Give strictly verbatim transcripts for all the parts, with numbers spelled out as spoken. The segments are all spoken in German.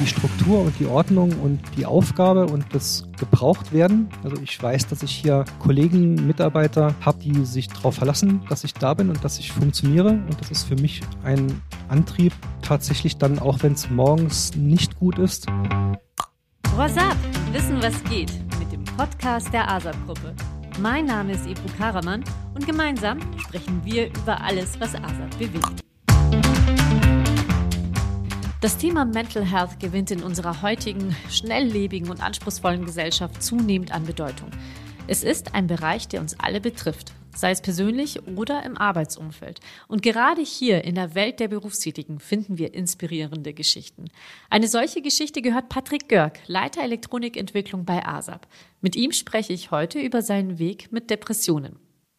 die Struktur und die Ordnung und die Aufgabe und das Gebrauchtwerden. Also ich weiß, dass ich hier Kollegen, Mitarbeiter habe, die sich darauf verlassen, dass ich da bin und dass ich funktioniere. Und das ist für mich ein Antrieb, tatsächlich dann, auch wenn es morgens nicht gut ist. What's up? Wissen, was geht? Mit dem Podcast der ASAP-Gruppe. Mein Name ist Ebru Karaman und gemeinsam sprechen wir über alles, was ASAP bewegt. Das Thema Mental Health gewinnt in unserer heutigen, schnelllebigen und anspruchsvollen Gesellschaft zunehmend an Bedeutung. Es ist ein Bereich, der uns alle betrifft, sei es persönlich oder im Arbeitsumfeld. Und gerade hier in der Welt der Berufstätigen finden wir inspirierende Geschichten. Eine solche Geschichte gehört Patrick Goerg, Leiter Elektronikentwicklung bei ASAP. Mit ihm spreche ich heute über seinen Weg mit Depressionen.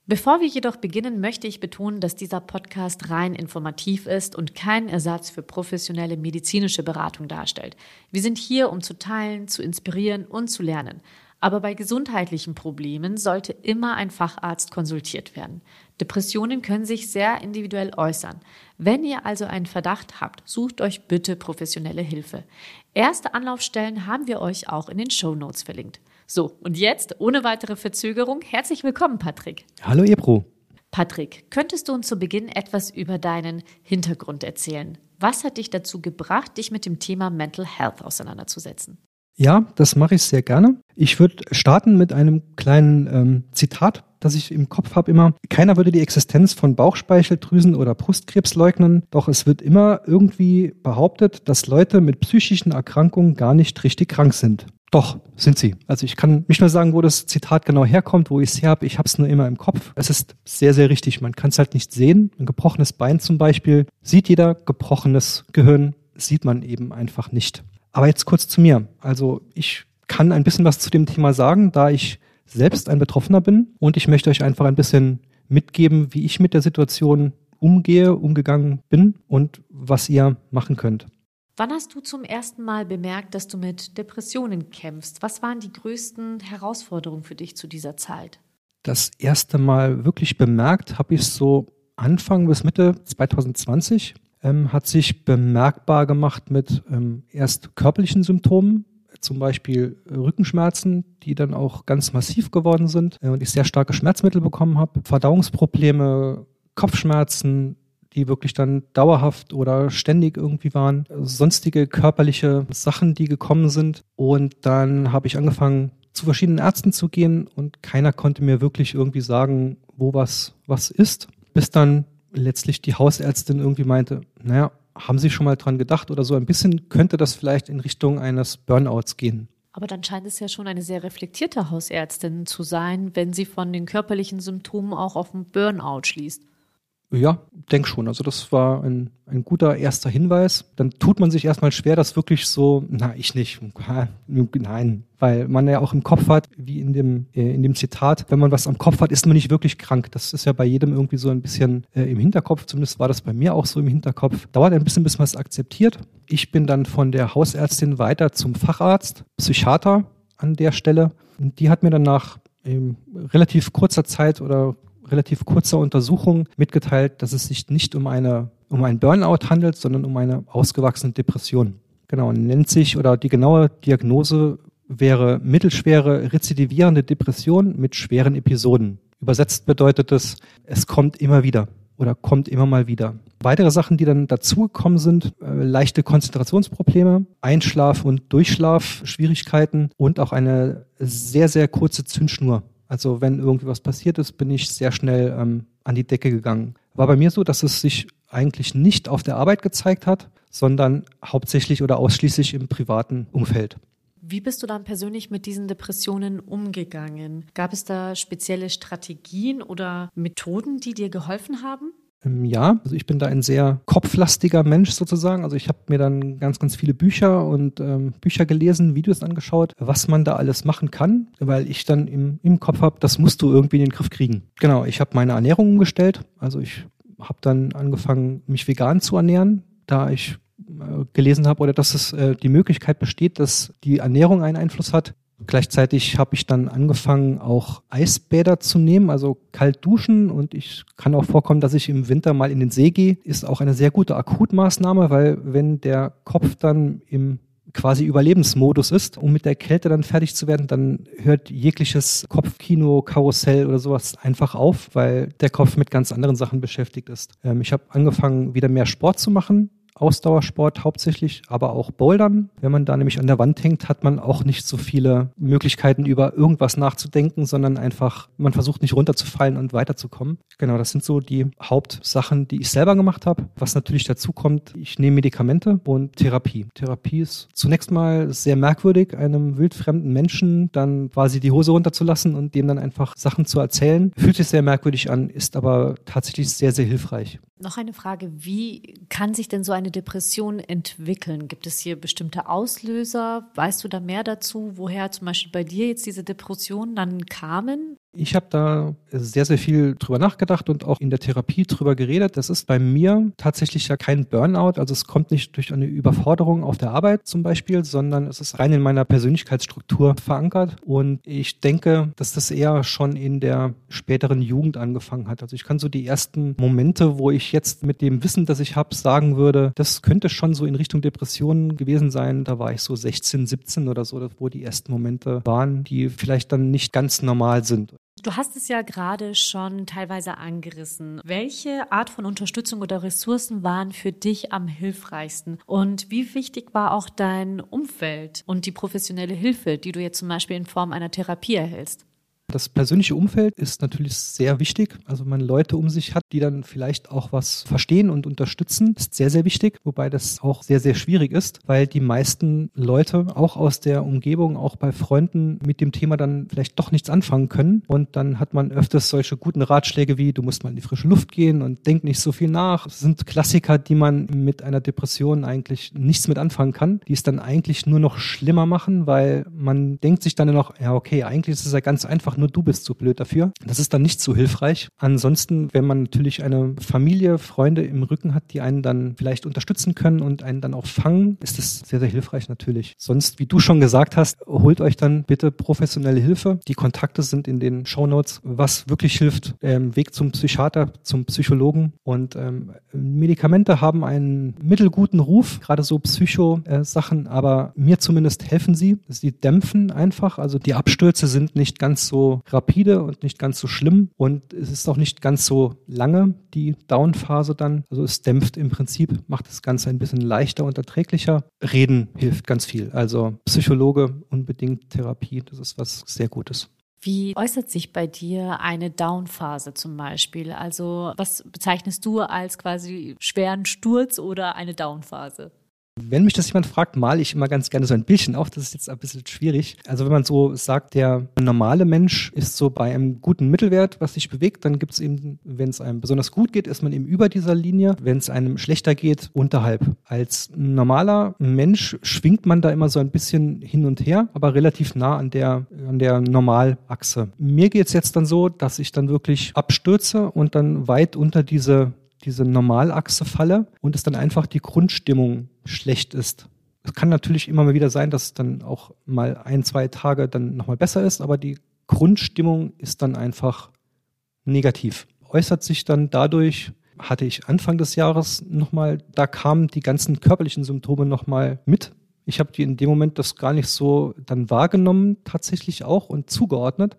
Bevor wir jedoch beginnen, möchte ich betonen, dass dieser Podcast rein informativ ist und keinen Ersatz für professionelle medizinische Beratung darstellt. Wir sind hier, um zu teilen, zu inspirieren und zu lernen. Aber bei gesundheitlichen Problemen sollte immer ein Facharzt konsultiert werden. Depressionen können sich sehr individuell äußern. Wenn ihr also einen Verdacht habt, sucht euch bitte professionelle Hilfe. Erste Anlaufstellen haben wir euch auch in den Shownotes verlinkt. So, und jetzt, ohne weitere Verzögerung, herzlich willkommen, Patrick. Hallo, Ebru. Patrick, könntest du uns zu Beginn etwas über deinen Hintergrund erzählen? Was hat dich dazu gebracht, dich mit dem Thema Mental Health auseinanderzusetzen? Ja, das mache ich sehr gerne. Ich würde starten mit einem kleinen ähm, Zitat, das ich im Kopf habe immer. Keiner würde die Existenz von Bauchspeicheldrüsen oder Brustkrebs leugnen, doch es wird immer irgendwie behauptet, dass Leute mit psychischen Erkrankungen gar nicht richtig krank sind. Doch, sind sie. Also ich kann nicht mehr sagen, wo das Zitat genau herkommt, wo ich es her habe. Ich habe es nur immer im Kopf. Es ist sehr, sehr richtig. Man kann es halt nicht sehen. Ein gebrochenes Bein zum Beispiel sieht jeder, gebrochenes Gehirn sieht man eben einfach nicht. Aber jetzt kurz zu mir. Also ich kann ein bisschen was zu dem Thema sagen, da ich selbst ein Betroffener bin. Und ich möchte euch einfach ein bisschen mitgeben, wie ich mit der Situation umgehe, umgegangen bin und was ihr machen könnt. Wann hast du zum ersten Mal bemerkt, dass du mit Depressionen kämpfst? Was waren die größten Herausforderungen für dich zu dieser Zeit? Das erste Mal wirklich bemerkt habe ich so Anfang bis Mitte zwanzig zwanzig. Ähm, hat sich bemerkbar gemacht mit ähm, erst körperlichen Symptomen, zum Beispiel Rückenschmerzen, die dann auch ganz massiv geworden sind äh, und ich sehr starke Schmerzmittel bekommen habe, Verdauungsprobleme, Kopfschmerzen, die wirklich dann dauerhaft oder ständig irgendwie waren, sonstige körperliche Sachen, die gekommen sind. Und dann habe ich angefangen, zu verschiedenen Ärzten zu gehen und keiner konnte mir wirklich irgendwie sagen, wo was was ist, bis dann letztlich die Hausärztin irgendwie meinte, naja, haben Sie schon mal dran gedacht oder so, ein bisschen könnte das vielleicht in Richtung eines Burnouts gehen. Aber dann scheint es ja schon eine sehr reflektierte Hausärztin zu sein, wenn sie von den körperlichen Symptomen auch auf einen Burnout schließt. Ja, denk schon. Also das war ein, ein guter erster Hinweis. Dann tut man sich erstmal schwer, das wirklich so, na, ich nicht, nein, weil man ja auch im Kopf hat, wie in dem, in dem Zitat, wenn man was am Kopf hat, ist man nicht wirklich krank. Das ist ja bei jedem irgendwie so ein bisschen äh, im Hinterkopf, zumindest war das bei mir auch so im Hinterkopf. Dauert ein bisschen, bis man es akzeptiert. Ich bin dann von der Hausärztin weiter zum Facharzt, Psychiater an der Stelle. Und die hat mir dann nach ähm, relativ kurzer Zeit oder relativ kurzer Untersuchung mitgeteilt, dass es sich nicht um eine um einen Burnout handelt, sondern um eine ausgewachsene Depression. Genau, nennt sich, oder die genaue Diagnose wäre mittelschwere rezidivierende Depression mit schweren Episoden. Übersetzt bedeutet es, es kommt immer wieder oder kommt immer mal wieder. Weitere Sachen, die dann dazugekommen sind, äh, leichte Konzentrationsprobleme, Einschlaf- und Durchschlafschwierigkeiten und auch eine sehr, sehr kurze Zündschnur. Also wenn irgendwie was passiert ist, bin ich sehr schnell ähm, an die Decke gegangen. War bei mir so, dass es sich eigentlich nicht auf der Arbeit gezeigt hat, sondern hauptsächlich oder ausschließlich im privaten Umfeld. Wie bist du dann persönlich mit diesen Depressionen umgegangen? Gab es da spezielle Strategien oder Methoden, die dir geholfen haben? Ja, also ich bin da ein sehr kopflastiger Mensch sozusagen. Also ich habe mir dann ganz, ganz viele Bücher und ähm, Bücher gelesen, Videos angeschaut, was man da alles machen kann, weil ich dann im, im Kopf habe, das musst du irgendwie in den Griff kriegen. Genau, ich habe meine Ernährung umgestellt. Also ich habe dann angefangen, mich vegan zu ernähren, da ich äh, gelesen habe oder dass es äh, die Möglichkeit besteht, dass die Ernährung einen Einfluss hat. Gleichzeitig habe ich dann angefangen, auch Eisbäder zu nehmen, also kalt duschen, und ich kann auch vorkommen, dass ich im Winter mal in den See gehe. Ist auch eine sehr gute Akutmaßnahme, weil wenn der Kopf dann im quasi Überlebensmodus ist, um mit der Kälte dann fertig zu werden, dann hört jegliches Kopfkino, Karussell oder sowas einfach auf, weil der Kopf mit ganz anderen Sachen beschäftigt ist. Ähm, ich habe angefangen, wieder mehr Sport zu machen, Ausdauersport hauptsächlich, aber auch Bouldern. Wenn man da nämlich an der Wand hängt, hat man auch nicht so viele Möglichkeiten, über irgendwas nachzudenken, sondern einfach, man versucht nicht runterzufallen und weiterzukommen. Genau, das sind so die Hauptsachen, die ich selber gemacht habe. Was natürlich dazu kommt, ich nehme Medikamente und Therapie. Therapie ist zunächst mal sehr merkwürdig, einem wildfremden Menschen dann quasi die Hose runterzulassen und dem dann einfach Sachen zu erzählen. Fühlt sich sehr merkwürdig an, ist aber tatsächlich sehr, sehr hilfreich. Noch eine Frage, wie kann sich denn so eine Depression entwickeln? Gibt es hier bestimmte Auslöser? Weißt du da mehr dazu, woher zum Beispiel bei dir jetzt diese Depressionen dann kamen? Ich habe da sehr, sehr viel drüber nachgedacht und auch in der Therapie drüber geredet. Das ist bei mir tatsächlich ja kein Burnout. Also es kommt nicht durch eine Überforderung auf der Arbeit zum Beispiel, sondern es ist rein in meiner Persönlichkeitsstruktur verankert. Und ich denke, dass das eher schon in der späteren Jugend angefangen hat. Also ich kann so die ersten Momente, wo ich jetzt mit dem Wissen, das ich habe, sagen würde, das könnte schon so in Richtung Depressionen gewesen sein. Da war ich so sechzehn, siebzehn oder so, wo die ersten Momente waren, die vielleicht dann nicht ganz normal sind. Du hast es ja gerade schon teilweise angerissen. Welche Art von Unterstützung oder Ressourcen waren für dich am hilfreichsten? Und wie wichtig war auch dein Umfeld und die professionelle Hilfe, die du jetzt zum Beispiel in Form einer Therapie erhältst? Das persönliche Umfeld ist natürlich sehr wichtig. Also wenn man Leute um sich hat, die dann vielleicht auch was verstehen und unterstützen, ist sehr, sehr wichtig. Wobei das auch sehr, sehr schwierig ist, weil die meisten Leute auch aus der Umgebung, auch bei Freunden mit dem Thema dann vielleicht doch nichts anfangen können. Und dann hat man öfters solche guten Ratschläge wie, du musst mal in die frische Luft gehen und denk nicht so viel nach. Das sind Klassiker, die man mit einer Depression eigentlich nichts mit anfangen kann, die es dann eigentlich nur noch schlimmer machen, weil man denkt sich dann noch, ja okay, eigentlich ist es ja ganz einfach, nur du bist zu blöd dafür. Das ist dann nicht so hilfreich. Ansonsten, wenn man natürlich eine Familie, Freunde im Rücken hat, die einen dann vielleicht unterstützen können und einen dann auch fangen, ist das sehr, sehr hilfreich natürlich. Sonst, wie du schon gesagt hast, holt euch dann bitte professionelle Hilfe. Die Kontakte sind in den Shownotes. Was wirklich hilft, ähm, Weg zum Psychiater, zum Psychologen, und ähm, Medikamente haben einen mittelguten Ruf, gerade so Psycho-Sachen, aber mir zumindest helfen sie. Sie dämpfen einfach, also die Abstürze sind nicht ganz so rapide und nicht ganz so schlimm, und es ist auch nicht ganz so lange, die Down-Phase dann. Also es dämpft im Prinzip, macht das Ganze ein bisschen leichter und erträglicher. Reden hilft ganz viel. Also Psychologe, unbedingt Therapie, das ist was sehr Gutes. Wie äußert sich bei dir eine Down-Phase zum Beispiel? Also was bezeichnest du als quasi schweren Sturz oder eine Down-Phase? Wenn mich das jemand fragt, male ich immer ganz gerne so ein Bildchen auf. Das ist jetzt ein bisschen schwierig. Also wenn man so sagt, der normale Mensch ist so bei einem guten Mittelwert, was sich bewegt, dann gibt es eben, wenn es einem besonders gut geht, ist man eben über dieser Linie. Wenn es einem schlechter geht, unterhalb. Als normaler Mensch schwingt man da immer so ein bisschen hin und her, aber relativ nah an der, an der Normalachse. Mir geht es jetzt dann so, dass ich dann wirklich abstürze und dann weit unter diese, diese Normalachse falle und es dann einfach die Grundstimmung schlecht ist. Es kann natürlich immer mal wieder sein, dass es dann auch mal ein, zwei Tage dann nochmal besser ist, aber die Grundstimmung ist dann einfach negativ. Äußert sich dann dadurch, hatte ich Anfang des Jahres nochmal, da kamen die ganzen körperlichen Symptome nochmal mit. Ich habe die in dem Moment das gar nicht so dann wahrgenommen, tatsächlich auch, und zugeordnet.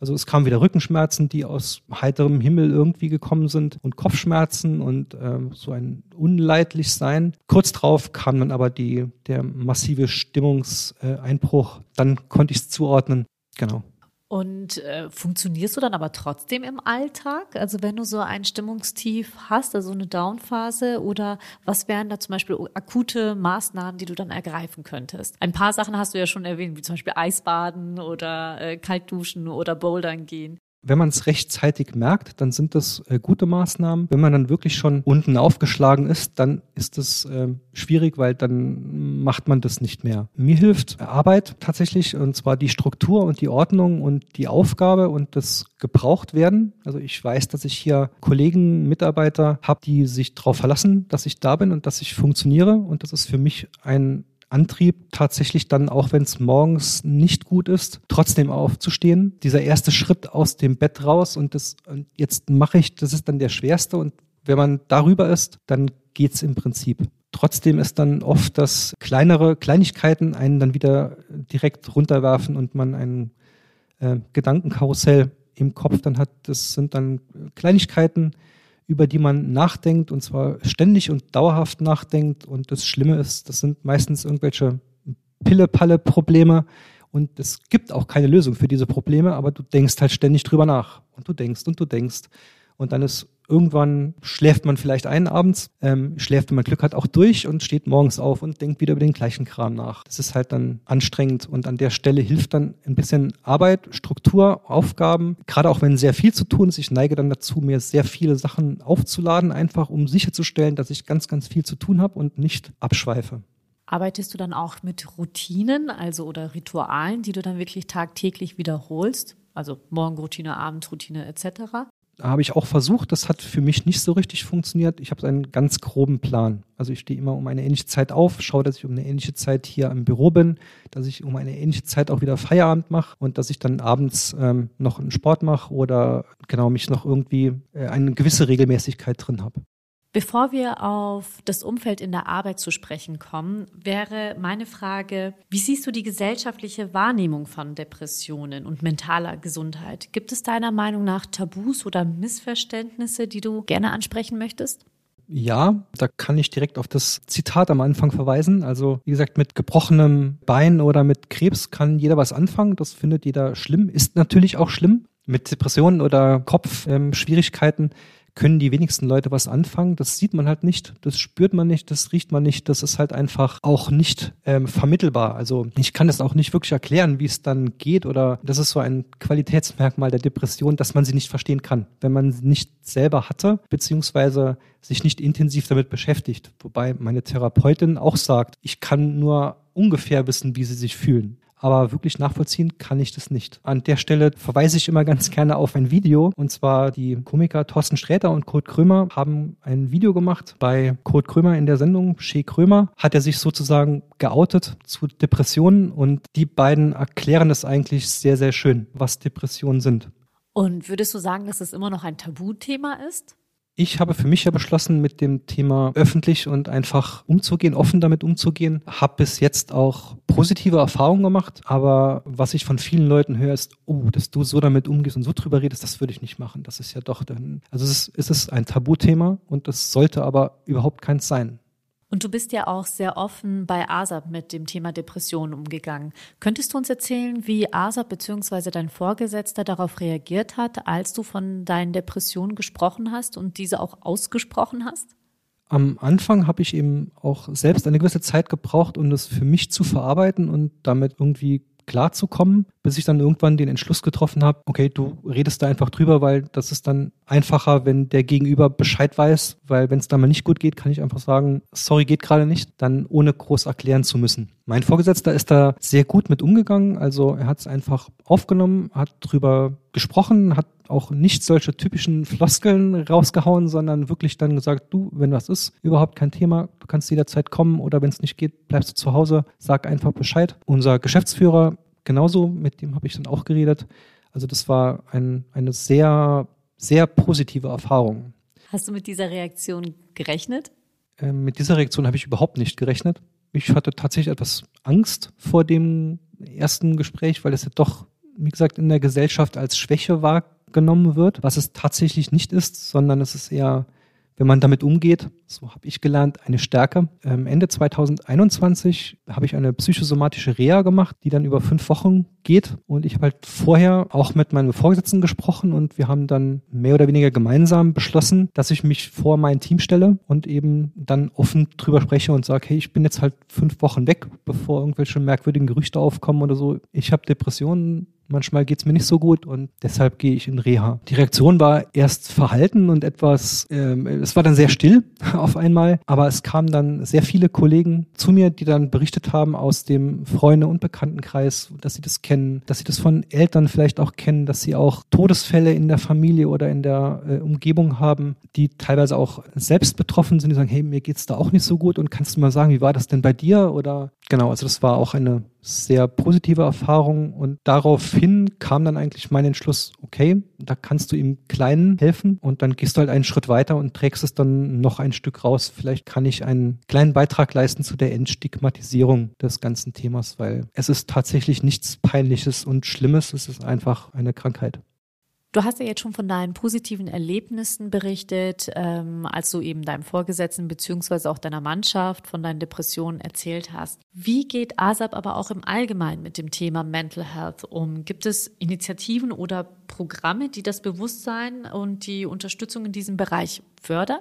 Also es kamen wieder Rückenschmerzen, die aus heiterem Himmel irgendwie gekommen sind, und Kopfschmerzen und äh, so ein unleidlich sein. Kurz drauf kam dann aber die, der massive Stimmungseinbruch. Dann konnte ich es zuordnen. Genau. Und äh, funktionierst du dann aber trotzdem im Alltag? Also wenn du so ein Stimmungstief hast, also eine Downphase, oder was wären da zum Beispiel akute Maßnahmen, die du dann ergreifen könntest? Ein paar Sachen hast du ja schon erwähnt, wie zum Beispiel Eisbaden oder äh, Kaltduschen oder Bouldern gehen. Wenn man es rechtzeitig merkt, dann sind das äh, gute Maßnahmen. Wenn man dann wirklich schon unten aufgeschlagen ist, dann ist das äh, schwierig, weil dann macht man das nicht mehr. Mir hilft Arbeit tatsächlich, und zwar die Struktur und die Ordnung und die Aufgabe und das Gebrauchtwerden. Also ich weiß, dass ich hier Kollegen, Mitarbeiter habe, die sich darauf verlassen, dass ich da bin und dass ich funktioniere, und das ist für mich ein Antrieb, tatsächlich dann, auch wenn es morgens nicht gut ist, trotzdem aufzustehen. Dieser erste Schritt aus dem Bett raus und das und jetzt mache ich, das ist dann der schwerste, und wenn man darüber ist, dann geht's im Prinzip. Trotzdem ist dann oft, dass kleinere Kleinigkeiten einen dann wieder direkt runterwerfen und man ein äh, Gedankenkarussell im Kopf dann hat. Das sind dann Kleinigkeiten, über die man nachdenkt, und zwar ständig und dauerhaft nachdenkt. Und das Schlimme ist, das sind meistens irgendwelche Pille-Palle-Probleme, und es gibt auch keine Lösung für diese Probleme, aber du denkst halt ständig drüber nach und du denkst und du denkst. Und dann ist irgendwann, schläft man vielleicht ein abends, ähm, schläft, wenn man Glück hat, auch durch und steht morgens auf und denkt wieder über den gleichen Kram nach. Das ist halt dann anstrengend, und an der Stelle hilft dann ein bisschen Arbeit, Struktur, Aufgaben. Gerade auch wenn sehr viel zu tun ist, ich neige dann dazu, mir sehr viele Sachen aufzuladen, einfach um sicherzustellen, dass ich ganz, ganz viel zu tun habe und nicht abschweife. Arbeitest du dann auch mit Routinen, also oder Ritualen, die du dann wirklich tagtäglich wiederholst? Also Morgenroutine, Abendroutine et cetera? Habe ich auch versucht. Das hat für mich nicht so richtig funktioniert. Ich habe einen ganz groben Plan. Also ich stehe immer um eine ähnliche Zeit auf, schaue, dass ich um eine ähnliche Zeit hier im Büro bin, dass ich um eine ähnliche Zeit auch wieder Feierabend mache und dass ich dann abends ähm, noch einen Sport mache oder genau mich noch irgendwie äh, eine gewisse Regelmäßigkeit drin habe. Bevor wir auf das Umfeld in der Arbeit zu sprechen kommen, wäre meine Frage, wie siehst du die gesellschaftliche Wahrnehmung von Depressionen und mentaler Gesundheit? Gibt es deiner Meinung nach Tabus oder Missverständnisse, die du gerne ansprechen möchtest? Ja, da kann ich direkt auf das Zitat am Anfang verweisen. Also wie gesagt, mit gebrochenem Bein oder mit Krebs kann jeder was anfangen. Das findet jeder schlimm, ist natürlich auch schlimm. Mit Depressionen oder Kopfschwierigkeiten können die wenigsten Leute was anfangen. Das sieht man halt nicht, das spürt man nicht, das riecht man nicht, das ist halt einfach auch nicht ähm, vermittelbar. Also ich kann das auch nicht wirklich erklären, wie es dann geht, oder das ist so ein Qualitätsmerkmal der Depression, dass man sie nicht verstehen kann, wenn man sie nicht selber hatte, beziehungsweise sich nicht intensiv damit beschäftigt. Wobei meine Therapeutin auch sagt, ich kann nur ungefähr wissen, wie sie sich fühlen. Aber wirklich nachvollziehen kann ich das nicht. An der Stelle verweise ich immer ganz gerne auf ein Video. Und zwar die Komiker Thorsten Sträter und Kurt Krömer haben ein Video gemacht. Bei Kurt Krömer in der Sendung Che Krömer hat er sich sozusagen geoutet zu Depressionen. Und die beiden erklären das eigentlich sehr, sehr schön, was Depressionen sind. Und würdest du sagen, dass es immer noch ein Tabuthema ist? Ich habe für mich ja beschlossen, mit dem Thema öffentlich und einfach umzugehen, offen damit umzugehen. Habe bis jetzt auch positive Erfahrungen gemacht, aber was ich von vielen Leuten höre, ist, oh, dass du so damit umgehst und so drüber redest, das würde ich nicht machen. Das ist ja doch dann, also es ist, es ist ein Tabuthema, und das sollte aber überhaupt keins sein. Und du bist ja auch sehr offen bei ASAP mit dem Thema Depressionen umgegangen. Könntest du uns erzählen, wie ASAP bzw. dein Vorgesetzter darauf reagiert hat, als du von deinen Depressionen gesprochen hast und diese auch ausgesprochen hast? Am Anfang habe ich eben auch selbst eine gewisse Zeit gebraucht, um das für mich zu verarbeiten und damit irgendwie klarzukommen, bis ich dann irgendwann den Entschluss getroffen habe, okay, du redest da einfach drüber, weil das ist dann einfacher, wenn der Gegenüber Bescheid weiß, weil wenn es dann mal nicht gut geht, kann ich einfach sagen, sorry, geht gerade nicht, dann ohne groß erklären zu müssen. Mein Vorgesetzter ist da sehr gut mit umgegangen, also er hat es einfach aufgenommen, hat drüber gesprochen, hat auch nicht solche typischen Floskeln rausgehauen, sondern wirklich dann gesagt, du, wenn was ist, überhaupt kein Thema, du kannst jederzeit kommen, oder wenn es nicht geht, bleibst du zu Hause, sag einfach Bescheid. Unser Geschäftsführer genauso, mit dem habe ich dann auch geredet. Also das war ein, eine sehr, sehr positive Erfahrung. Hast du mit dieser Reaktion gerechnet? Äh, mit dieser Reaktion habe ich überhaupt nicht gerechnet. Ich hatte tatsächlich etwas Angst vor dem ersten Gespräch, weil es ja doch, wie gesagt, in der Gesellschaft als Schwäche war, genommen wird, was es tatsächlich nicht ist, sondern es ist eher, wenn man damit umgeht, so habe ich gelernt, eine Stärke. Ähm, Ende zweitausendeinundzwanzig habe ich eine psychosomatische Reha gemacht, die dann über fünf Wochen geht, und ich habe halt vorher auch mit meinem Vorgesetzten gesprochen, und wir haben dann mehr oder weniger gemeinsam beschlossen, dass ich mich vor mein Team stelle und eben dann offen drüber spreche und sage, hey, ich bin jetzt halt fünf Wochen weg, bevor irgendwelche merkwürdigen Gerüchte aufkommen oder so. Ich habe Depressionen, manchmal geht es mir nicht so gut, und deshalb gehe ich in Reha. Die Reaktion war erst verhalten und etwas, ähm, es war dann sehr still auf einmal, aber es kamen dann sehr viele Kollegen zu mir, die dann berichtet haben aus dem Freunde- und Bekanntenkreis, dass sie das kennen, dass sie das von Eltern vielleicht auch kennen, dass sie auch Todesfälle in der Familie oder in der äh, Umgebung haben, die teilweise auch selbst betroffen sind, die sagen, hey, mir geht's da auch nicht so gut, und kannst du mal sagen, wie war das denn bei dir, oder Genau, also das war auch eine sehr positive Erfahrung und daraufhin kam dann eigentlich mein Entschluss, okay, da kannst du ihm Kleinen helfen und dann gehst du halt einen Schritt weiter und trägst es dann noch ein Stück raus. Vielleicht kann ich einen kleinen Beitrag leisten zu der Entstigmatisierung des ganzen Themas, weil es ist tatsächlich nichts Peinliches und Schlimmes, es ist einfach eine Krankheit. Du hast ja jetzt schon von deinen positiven Erlebnissen berichtet, ähm, als du eben deinem Vorgesetzten beziehungsweise auch deiner Mannschaft von deinen Depressionen erzählt hast. Wie geht ASAP aber auch im Allgemeinen mit dem Thema Mental Health um? Gibt es Initiativen oder Programme, die das Bewusstsein und die Unterstützung in diesem Bereich fördern?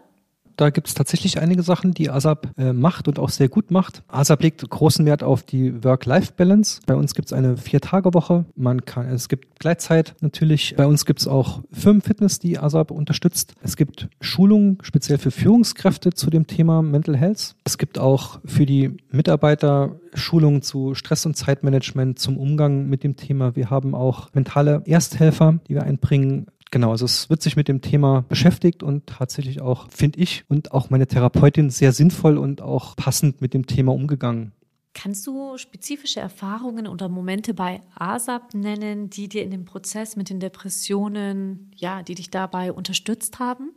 Da gibt es tatsächlich einige Sachen, die ASAP äh, macht und auch sehr gut macht. ASAP legt großen Wert auf die Work-Life-Balance. Bei uns gibt es eine Vier-Tage-Woche. Man kann, es gibt Gleitzeit natürlich. Bei uns gibt es auch Firmenfitness, die ASAP unterstützt. Es gibt Schulungen speziell für Führungskräfte zu dem Thema Mental Health. Es gibt auch für die Mitarbeiter Schulungen zu Stress- und Zeitmanagement, zum Umgang mit dem Thema. Wir haben auch mentale Ersthelfer, die wir einbringen. Genau, also es wird sich mit dem Thema beschäftigt und tatsächlich auch, finde ich, und auch meine Therapeutin sehr sinnvoll und auch passend mit dem Thema umgegangen. Kannst du spezifische Erfahrungen oder Momente bei ASAP nennen, die dir in dem Prozess mit den Depressionen, ja, die dich dabei unterstützt haben?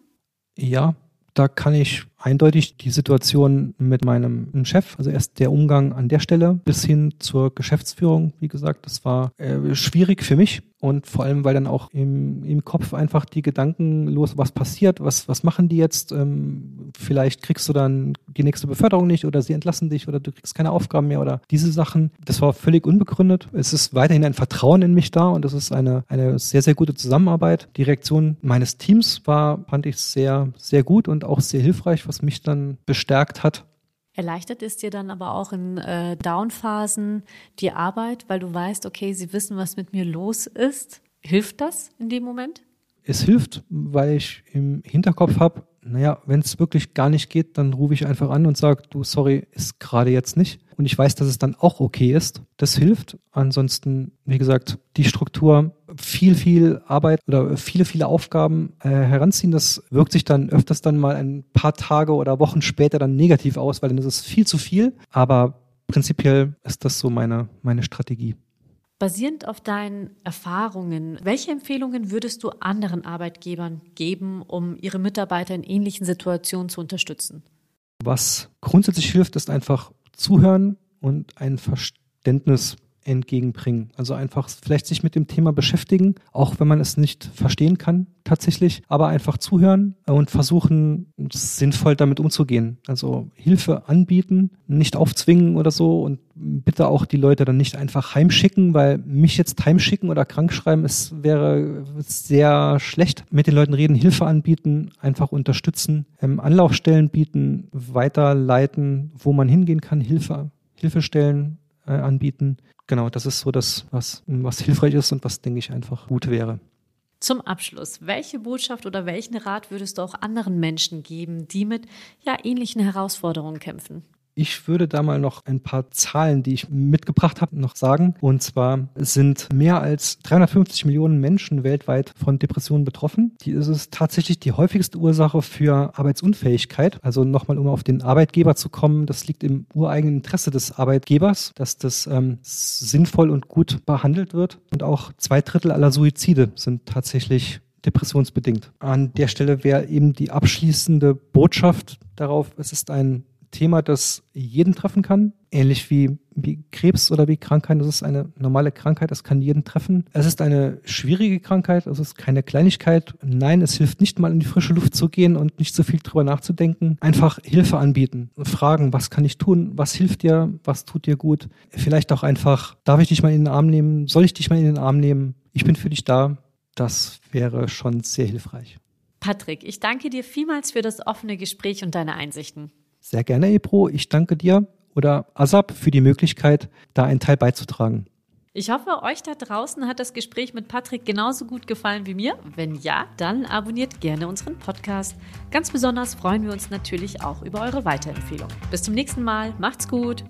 Ja, da kann ich eindeutig die Situation mit meinem Chef, also erst der Umgang an der Stelle bis hin zur Geschäftsführung, wie gesagt, das war äh, schwierig für mich und vor allem, weil dann auch im, im Kopf einfach die Gedanken los, was passiert, was, was machen die jetzt, ähm, vielleicht kriegst du dann die nächste Beförderung nicht oder sie entlassen dich oder du kriegst keine Aufgaben mehr oder diese Sachen, das war völlig unbegründet. Es ist weiterhin ein Vertrauen in mich da und das ist eine, eine sehr, sehr gute Zusammenarbeit. Die Reaktion meines Teams war, fand ich sehr, sehr gut und auch sehr hilfreich, was mich dann bestärkt hat. Erleichtert ist dir dann aber auch in äh, Downphasen die Arbeit, weil du weißt, okay, sie wissen, was mit mir los ist. Hilft das in dem Moment? Es hilft, weil ich im Hinterkopf habe, naja, wenn es wirklich gar nicht geht, dann rufe ich einfach an und sage, du, sorry, ist gerade jetzt nicht. Und ich weiß, dass es dann auch okay ist. Das hilft. Ansonsten, wie gesagt, die Struktur, viel, viel Arbeit oder viele, viele Aufgaben äh, heranziehen, das wirkt sich dann öfters dann mal ein paar Tage oder Wochen später dann negativ aus, weil dann ist es viel zu viel. Aber prinzipiell ist das so meine, meine Strategie. Basierend auf deinen Erfahrungen, welche Empfehlungen würdest du anderen Arbeitgebern geben, um ihre Mitarbeiter in ähnlichen Situationen zu unterstützen? Was grundsätzlich hilft, ist einfach zuhören und ein Verständnis entgegenbringen. Also einfach vielleicht sich mit dem Thema beschäftigen, auch wenn man es nicht verstehen kann tatsächlich, aber einfach zuhören und versuchen, sinnvoll damit umzugehen. Also Hilfe anbieten, nicht aufzwingen oder so und bitte auch die Leute dann nicht einfach heimschicken, weil mich jetzt heimschicken oder krank schreiben, es wäre sehr schlecht. Mit den Leuten reden, Hilfe anbieten, einfach unterstützen, Anlaufstellen bieten, weiterleiten, wo man hingehen kann, Hilfe, Hilfestellen äh, anbieten. Genau, das ist so das, was, was hilfreich ist und was, denke ich, einfach gut wäre. Zum Abschluss, welche Botschaft oder welchen Rat würdest du auch anderen Menschen geben, die mit ja, ähnlichen Herausforderungen kämpfen? Ich würde da mal noch ein paar Zahlen, die ich mitgebracht habe, noch sagen. Und zwar sind mehr als dreihundertfünfzig Millionen Menschen weltweit von Depressionen betroffen. Die ist es tatsächlich die häufigste Ursache für Arbeitsunfähigkeit. Also nochmal, um auf den Arbeitgeber zu kommen, das liegt im ureigenen Interesse des Arbeitgebers, dass das ähm, sinnvoll und gut behandelt wird. Und auch zwei Drittel aller Suizide sind tatsächlich depressionsbedingt. An der Stelle wäre eben die abschließende Botschaft darauf, es ist ein Thema, das jeden treffen kann, ähnlich wie, wie Krebs oder wie Krankheiten. Das ist eine normale Krankheit, das kann jeden treffen. Es ist eine schwierige Krankheit, also es ist keine Kleinigkeit. Nein, es hilft nicht mal in die frische Luft zu gehen und nicht so viel drüber nachzudenken. Einfach Hilfe anbieten, fragen, was kann ich tun, was hilft dir, was tut dir gut. Vielleicht auch einfach, darf ich dich mal in den Arm nehmen, soll ich dich mal in den Arm nehmen, ich bin für dich da. Das wäre schon sehr hilfreich. Patrick, ich danke dir vielmals für das offene Gespräch und deine Einsichten. Sehr gerne, Ebru. Ich danke dir oder ASAP für die Möglichkeit, da einen Teil beizutragen. Ich hoffe, euch da draußen hat das Gespräch mit Patrick genauso gut gefallen wie mir. Wenn ja, dann abonniert gerne unseren Podcast. Ganz besonders freuen wir uns natürlich auch über eure Weiterempfehlung. Bis zum nächsten Mal. Macht's gut.